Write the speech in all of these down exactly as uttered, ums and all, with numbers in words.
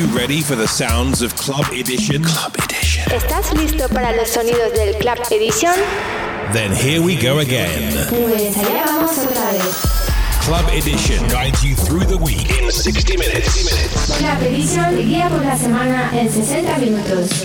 you ready for the sounds of Club Edition? Club Edition. ¿Estás listo para los sonidos del Club Edition? Then here we go again. Pues allá vamos otra vez. Club Edition guides you through the week in sixty minutes. Club Edition te guía por la semana en sesenta minutos.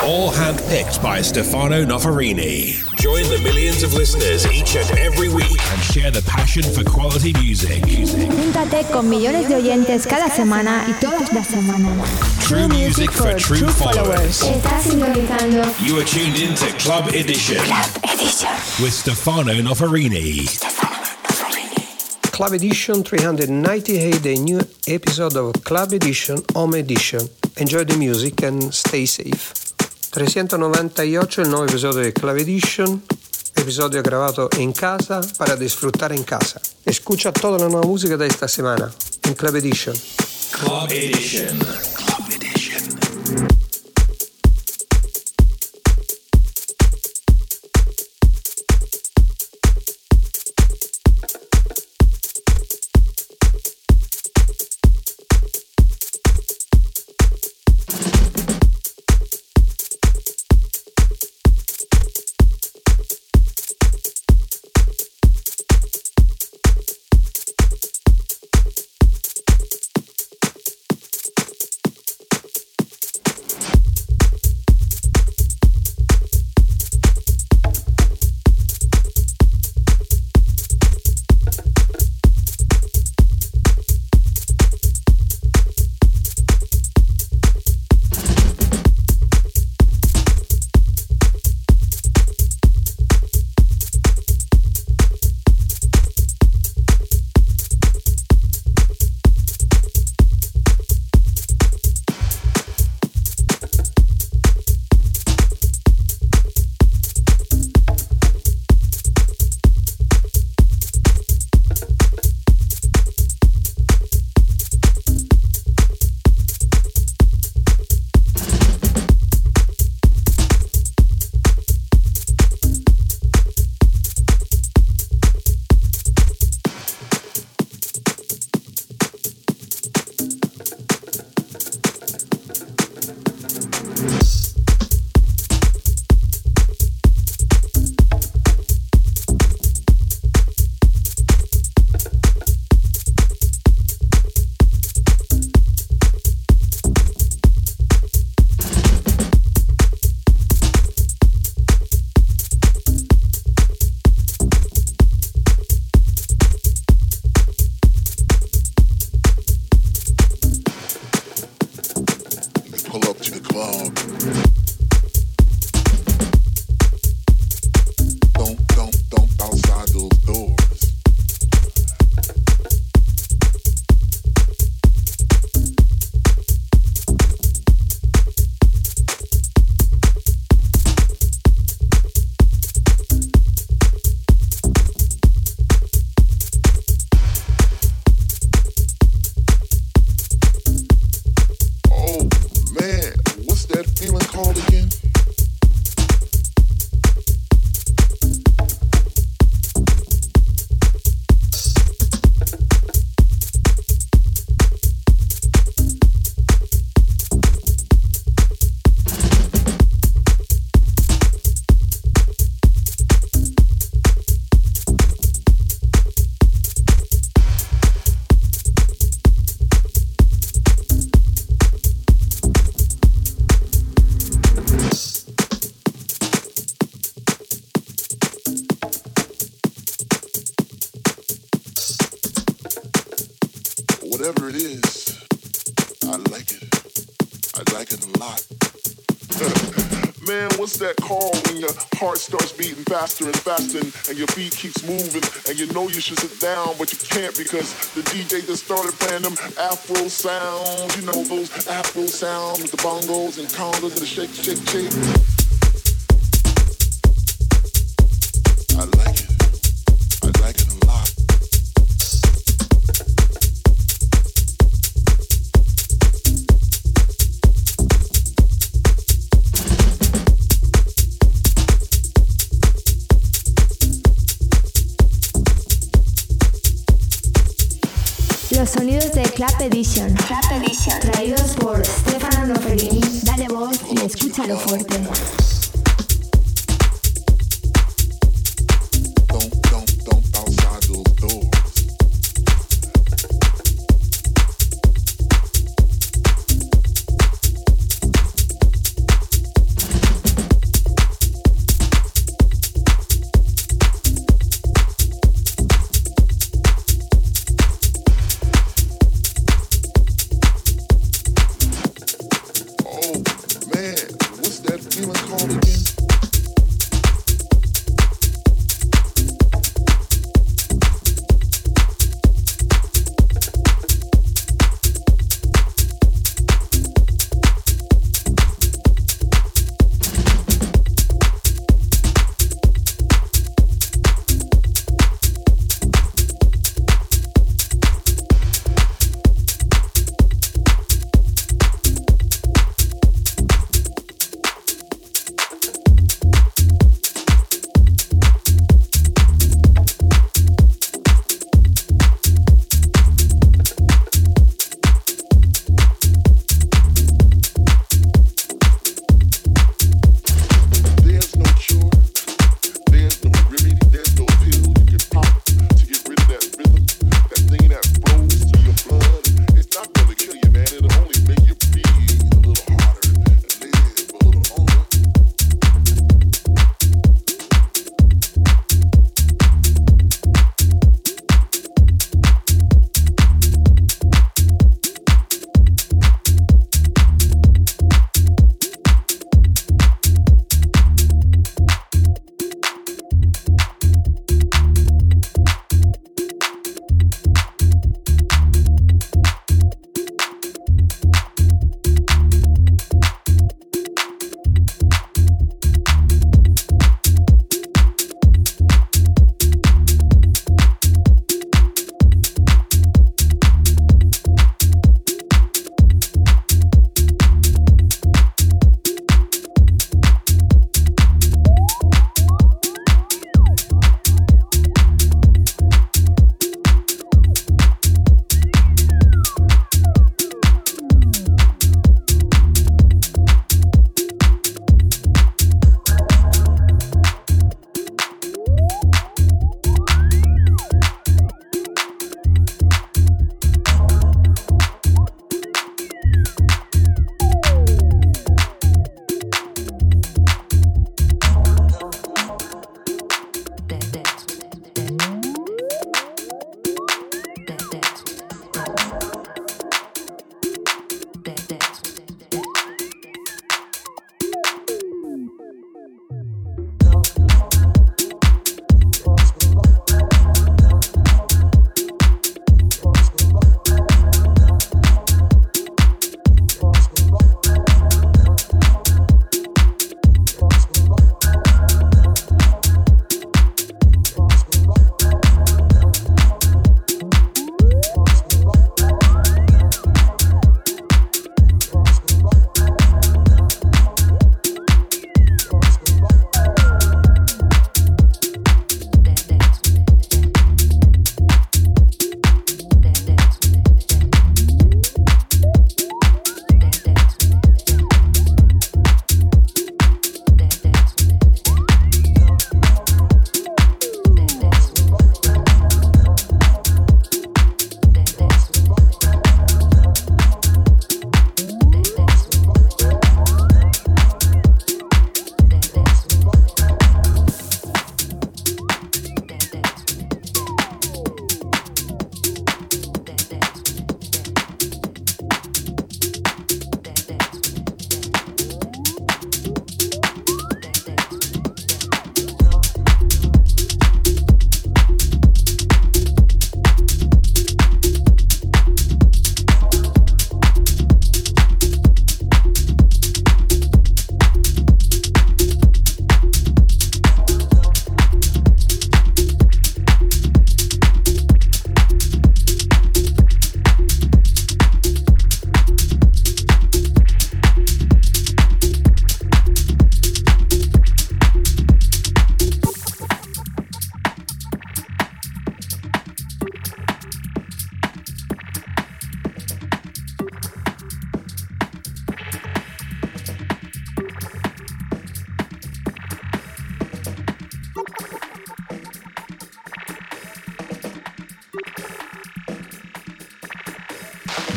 All handpicked by Stefano Noferini. Join the millions of listeners each and every week and share the passion for quality music. Júntate con millones de oyentes cada semana y todas las semanas. True music for true followers. You are tuned in to Club Edition. Club Edition. With Stefano Noferini. Club Edition three ninety-eight, a new episode of Club Edition, Home Edition. Enjoy the music and stay safe. trecentonovantotto, il nuovo episodio di Club Edition. Episodio gravato in casa para disfruttare in casa. Escucha toda la nueva música de esta semana en Club Edition. Club Edition. Whatever it is, I like it. I like it a lot. Man, what's that call when your heart starts beating faster and faster and, and your beat keeps moving and you know you should sit down, but you can't because the D J that started playing them Afro sounds, you know, those Afro sounds with the bongos and congas and the shake, shake, shake. los sonidos de Club Edition. Club Edition. Traídos por Stefano Noferini. Dale voz y escúchalo fuerte.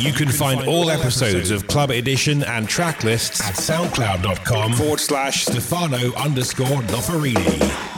You can find all episodes of Club Edition and track lists at soundcloud.com forward slash Stefano underscore Noferini.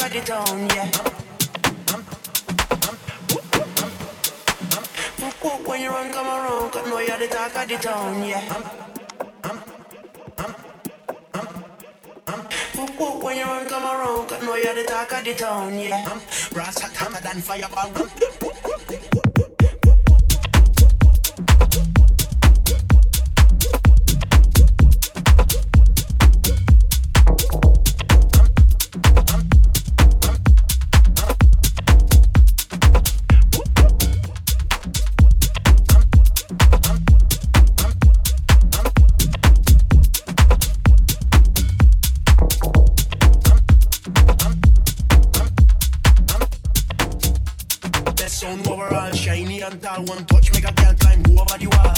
cut it down, yeah. When you run, come around, cause now you're the talk of the town, yeah. When you run, come around, cause now you're the talk of the town, yeah. Brass hot hammer than fireball. One touch make a girl climb over the wall.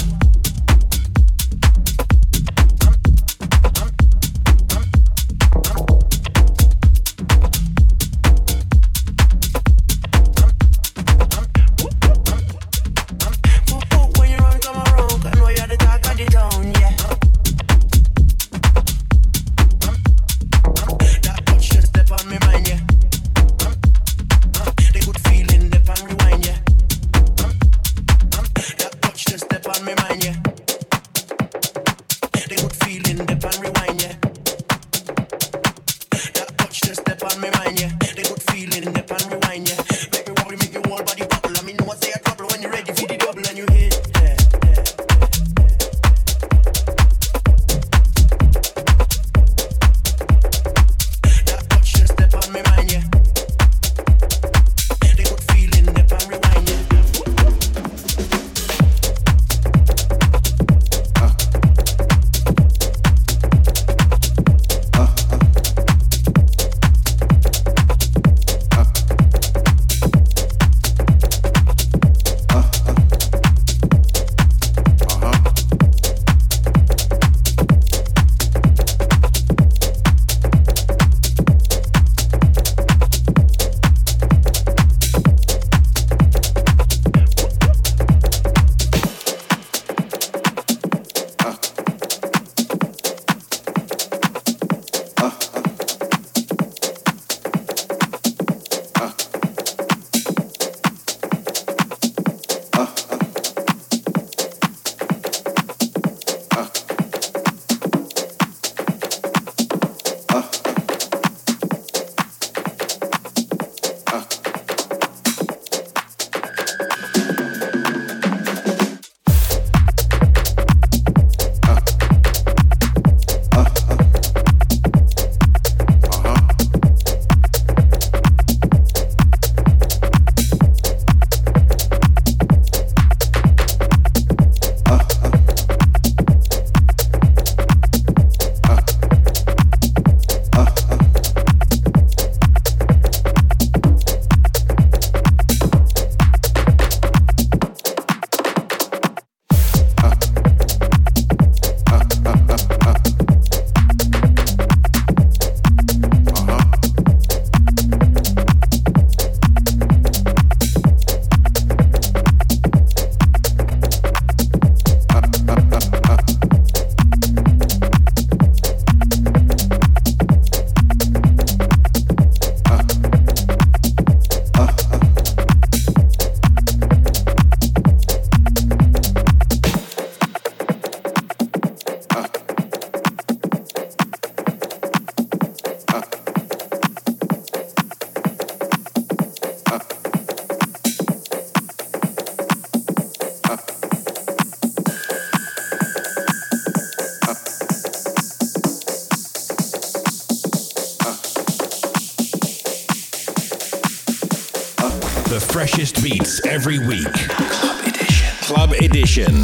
Freshest beats every week. Club Edition. Club Edition.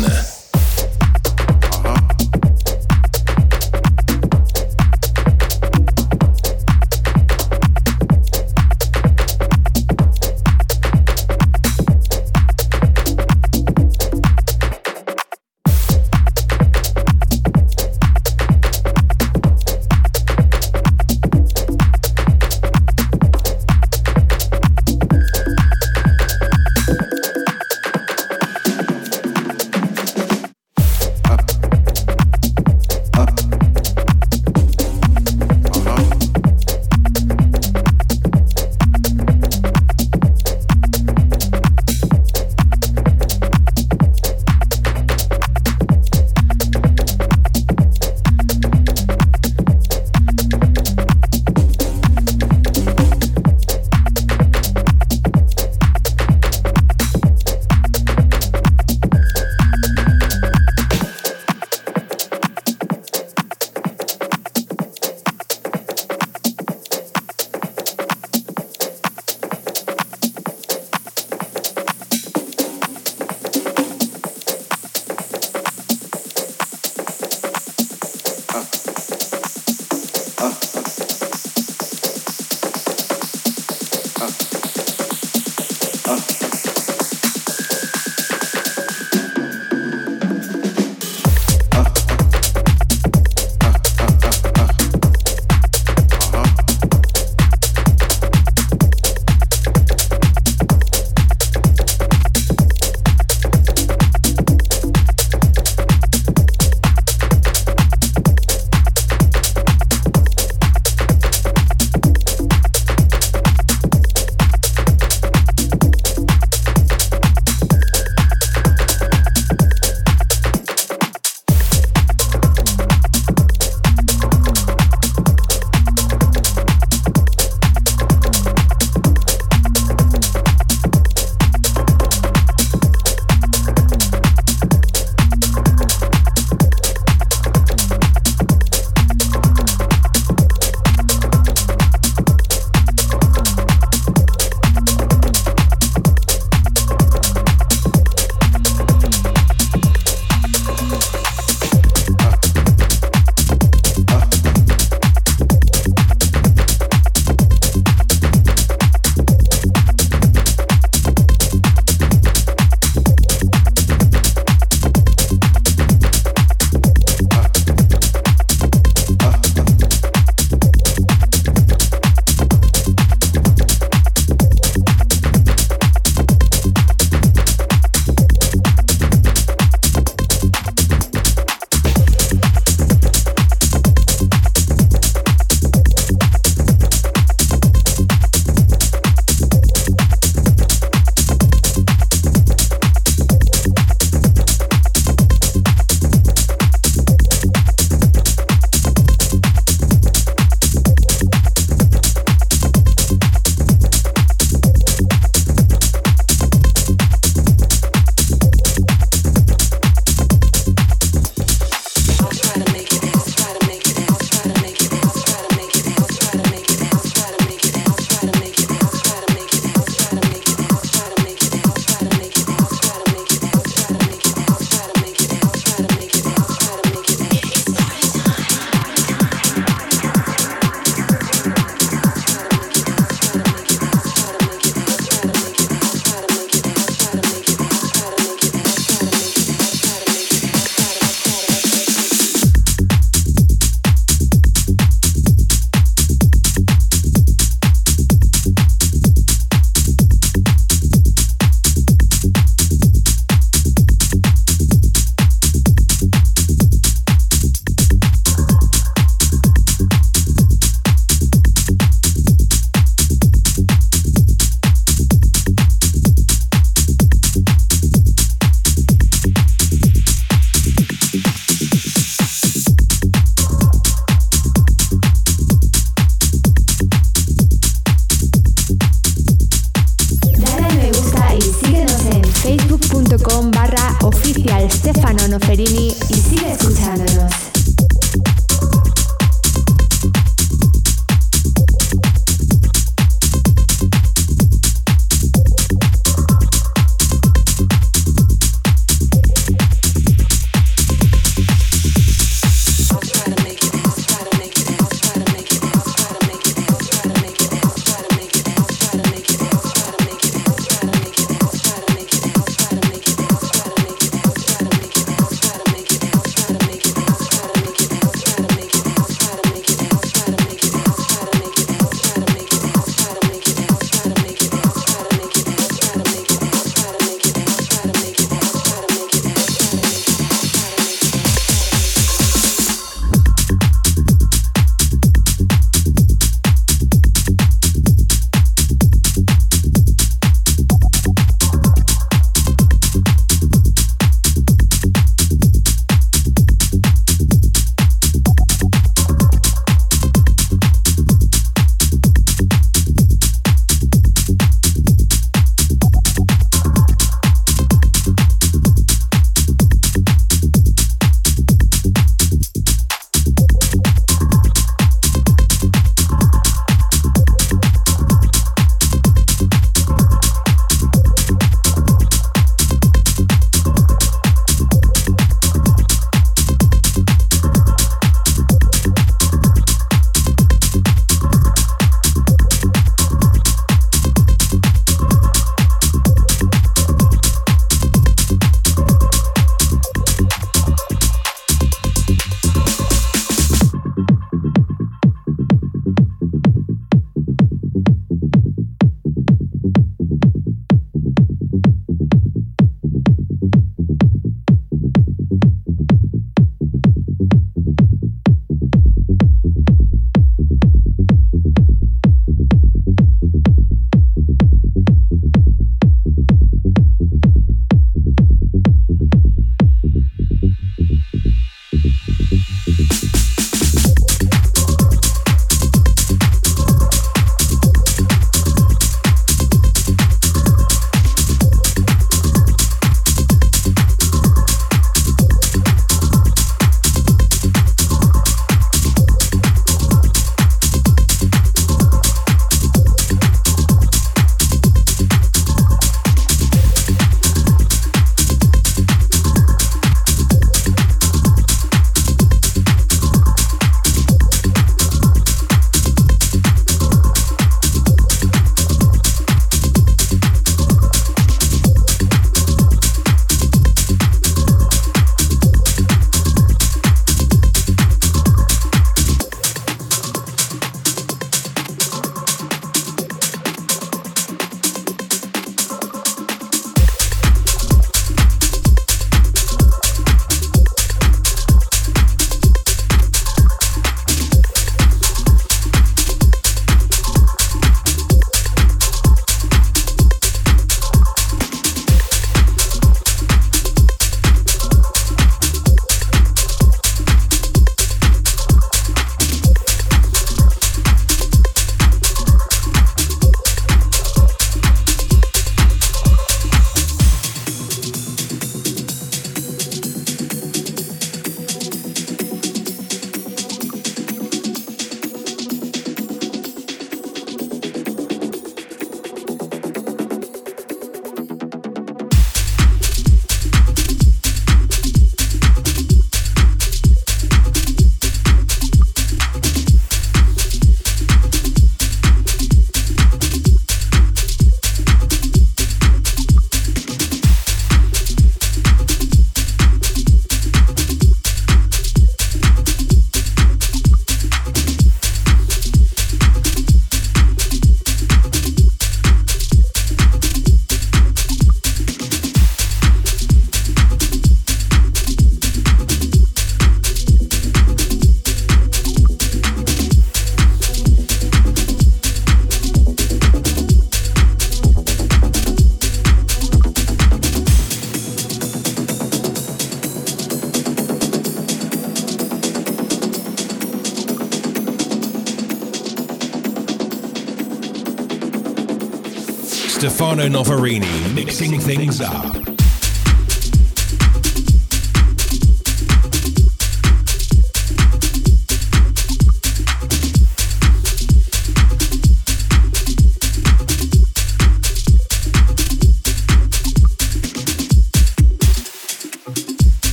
Stefano Noferini, mixing things up.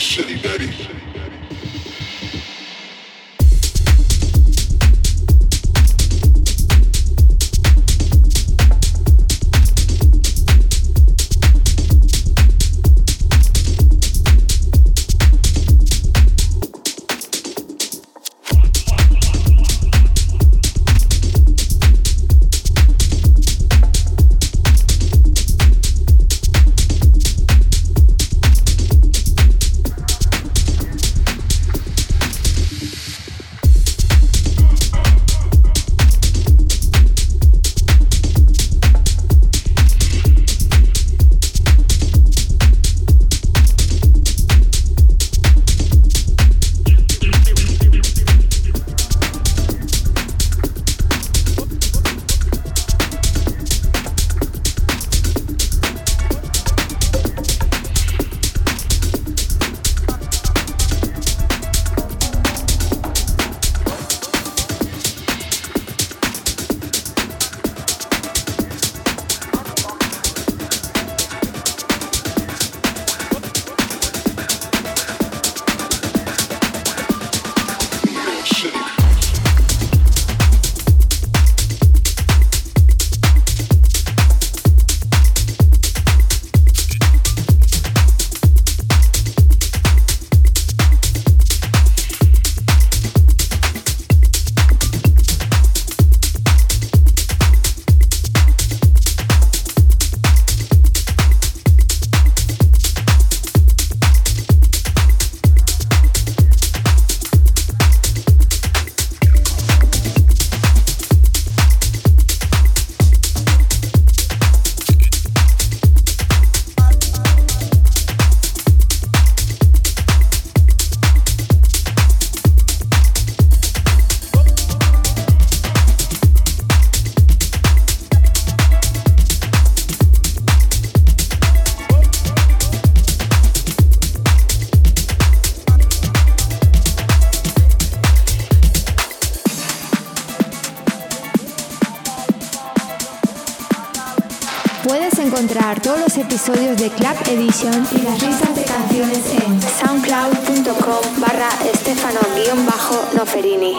Shitty Betty. Todos los episodios de Club Edition y las listas de canciones en soundcloud.com barra Stefano-Noferini.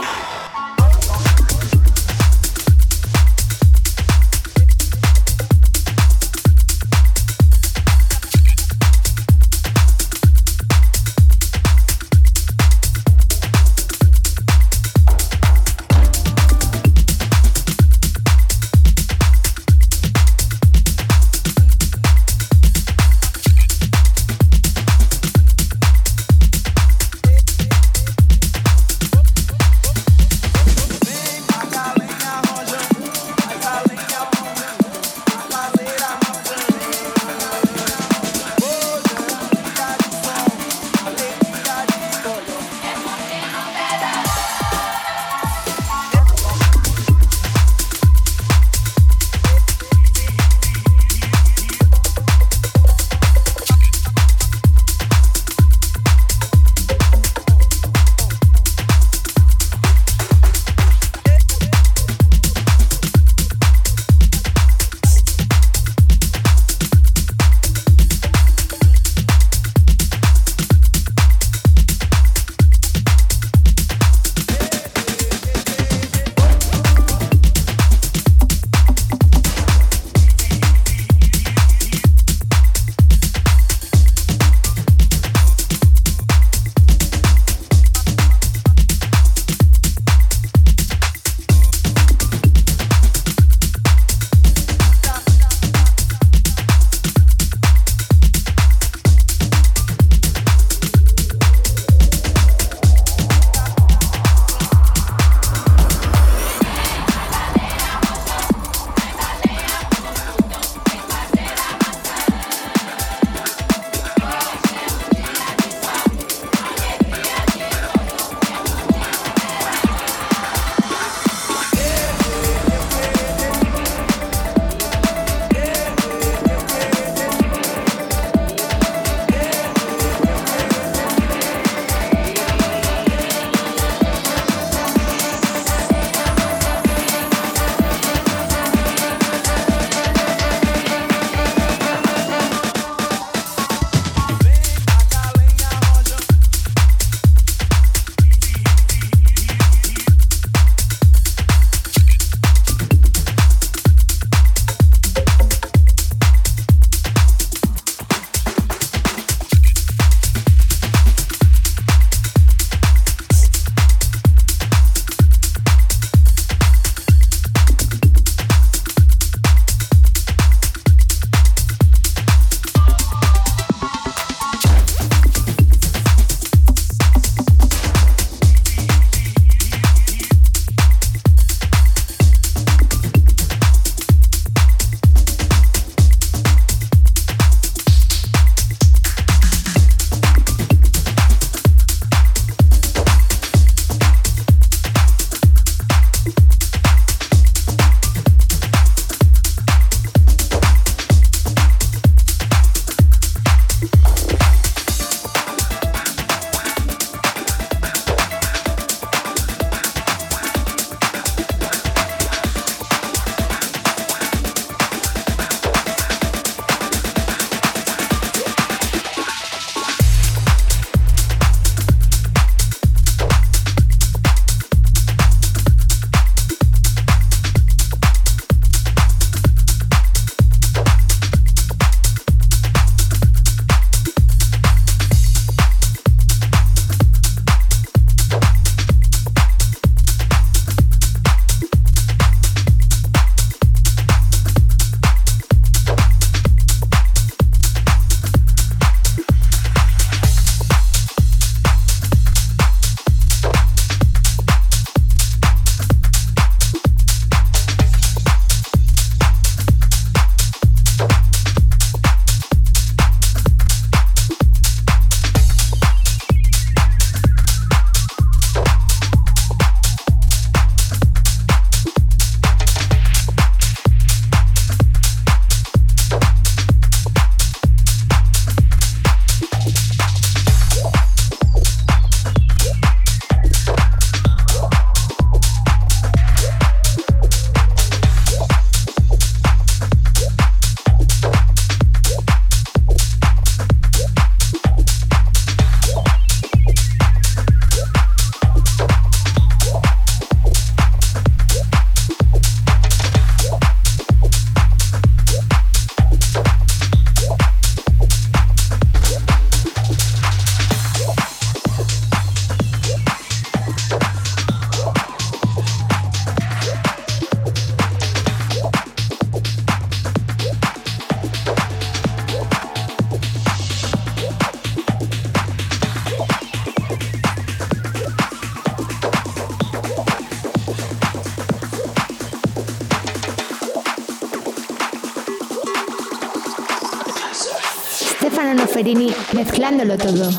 Stefano Noferini mezclándolo todo.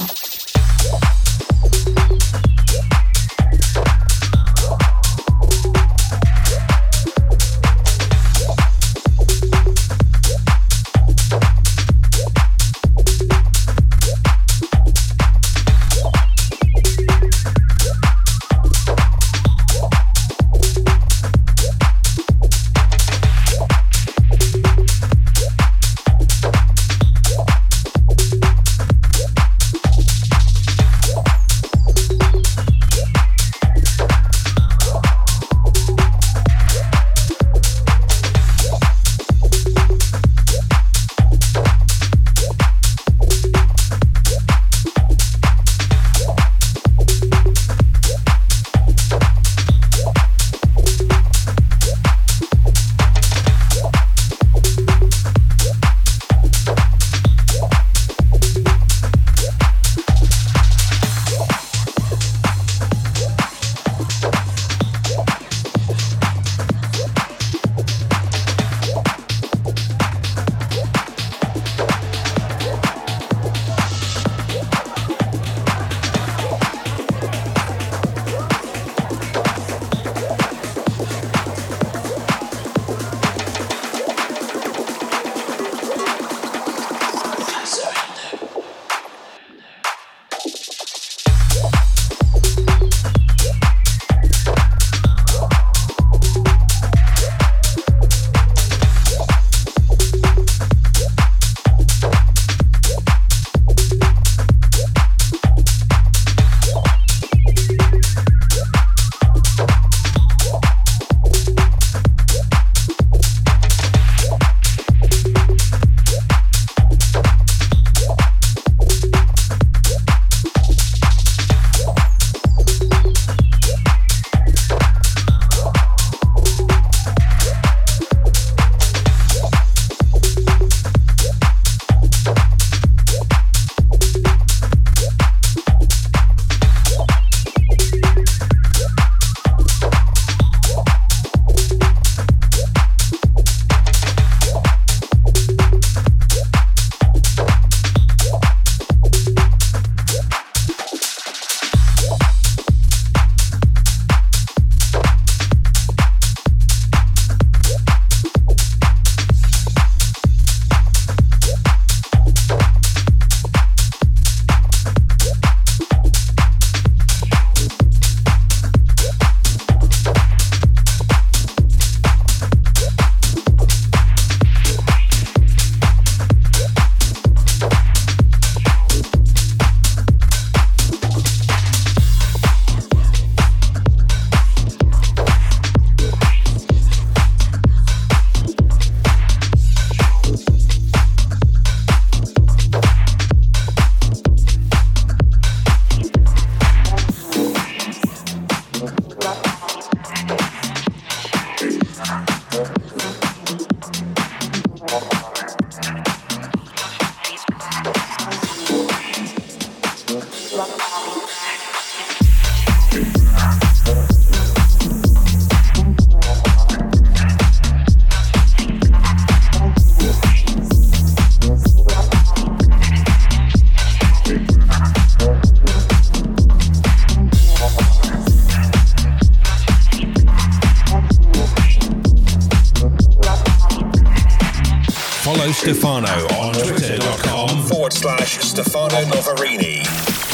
Stefano on twitter.com forward slash Stefano Noferini.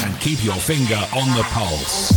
And keep your finger on the pulse.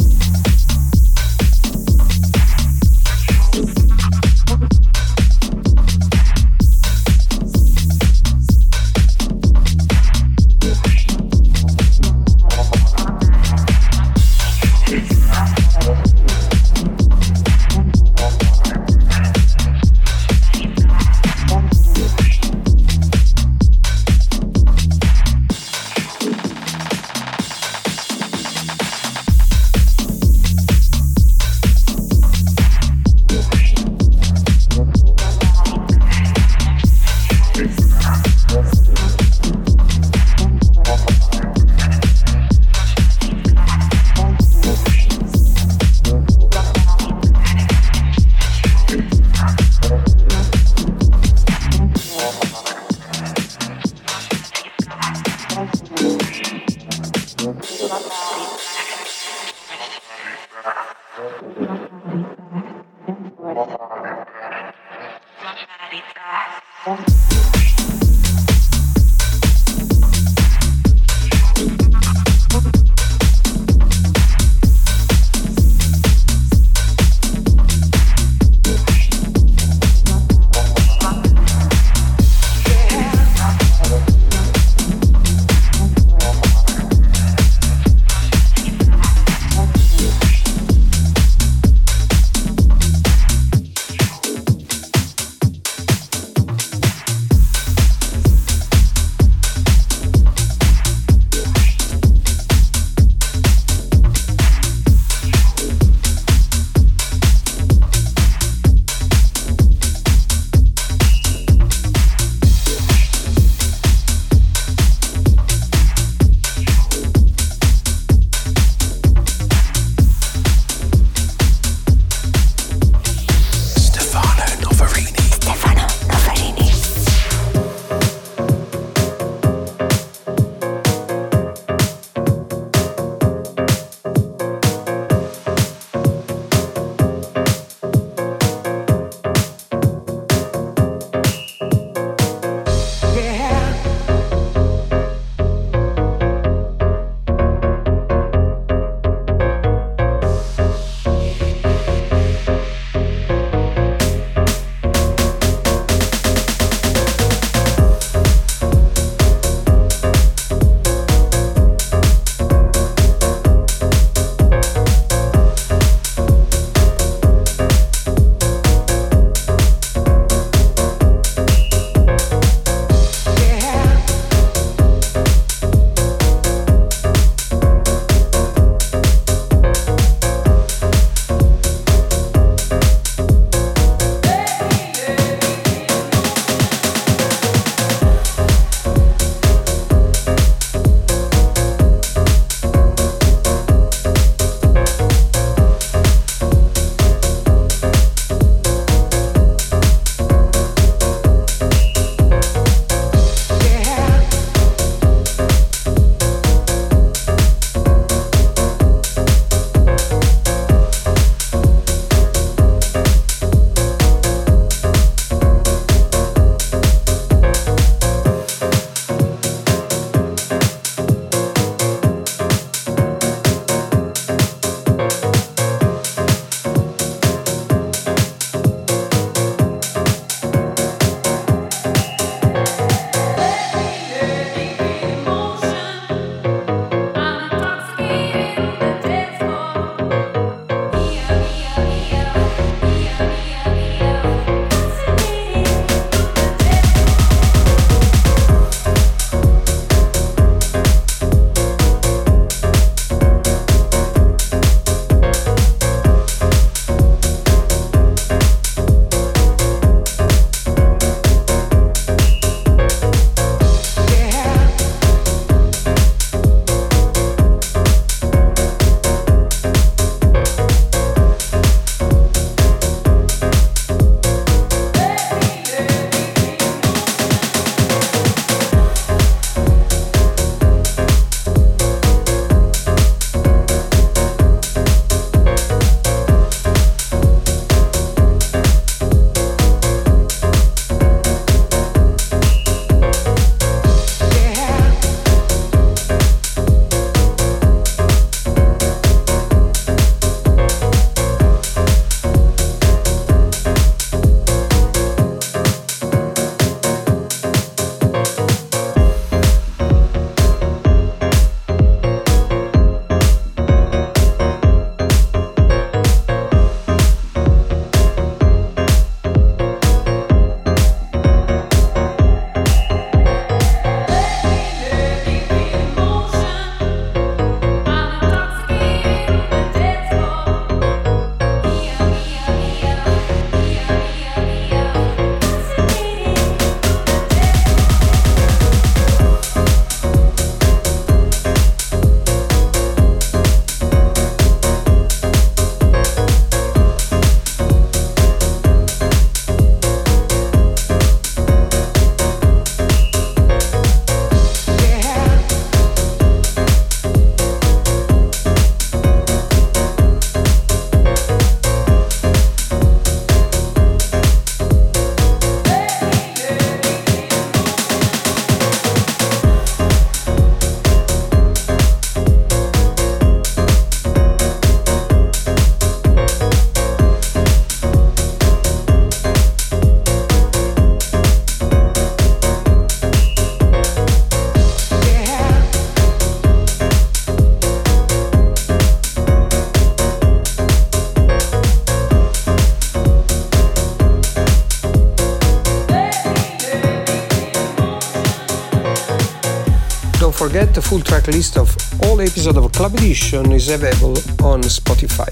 forget, the full track list of all episodes of Club Edition is available on Spotify.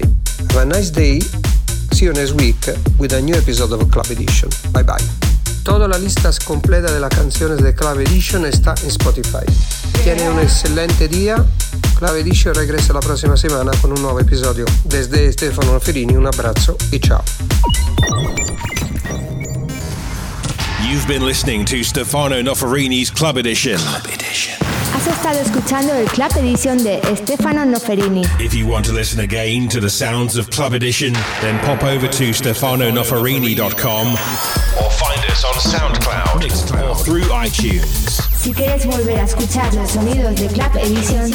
Have a nice day, see you next week with a new episode of Club Edition. Bye bye. Toda la lista completa de las canciones de Club Edition está en Spotify. Tiene un excelente día. Club Edition regresa la próxima semana con un nuevo episodio. Desde Stefano Noferini, un abrazo y ciao. You've been listening to Stefano Noferini's Club Edition. Club Edition. Has estado escuchando el Club Edition de Stefano Noferini. If you want to listen again to the sounds of Club Edition, then pop over to stefano noferini dot com. Or find us on SoundCloud, Mixcloud, or through iTunes. Si quieres volver a escuchar los sonidos de Club Edition,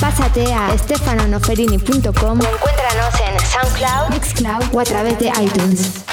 pásate a stefano noferini punto com o encuéntranos en SoundCloud, Mixcloud o a través de iTunes.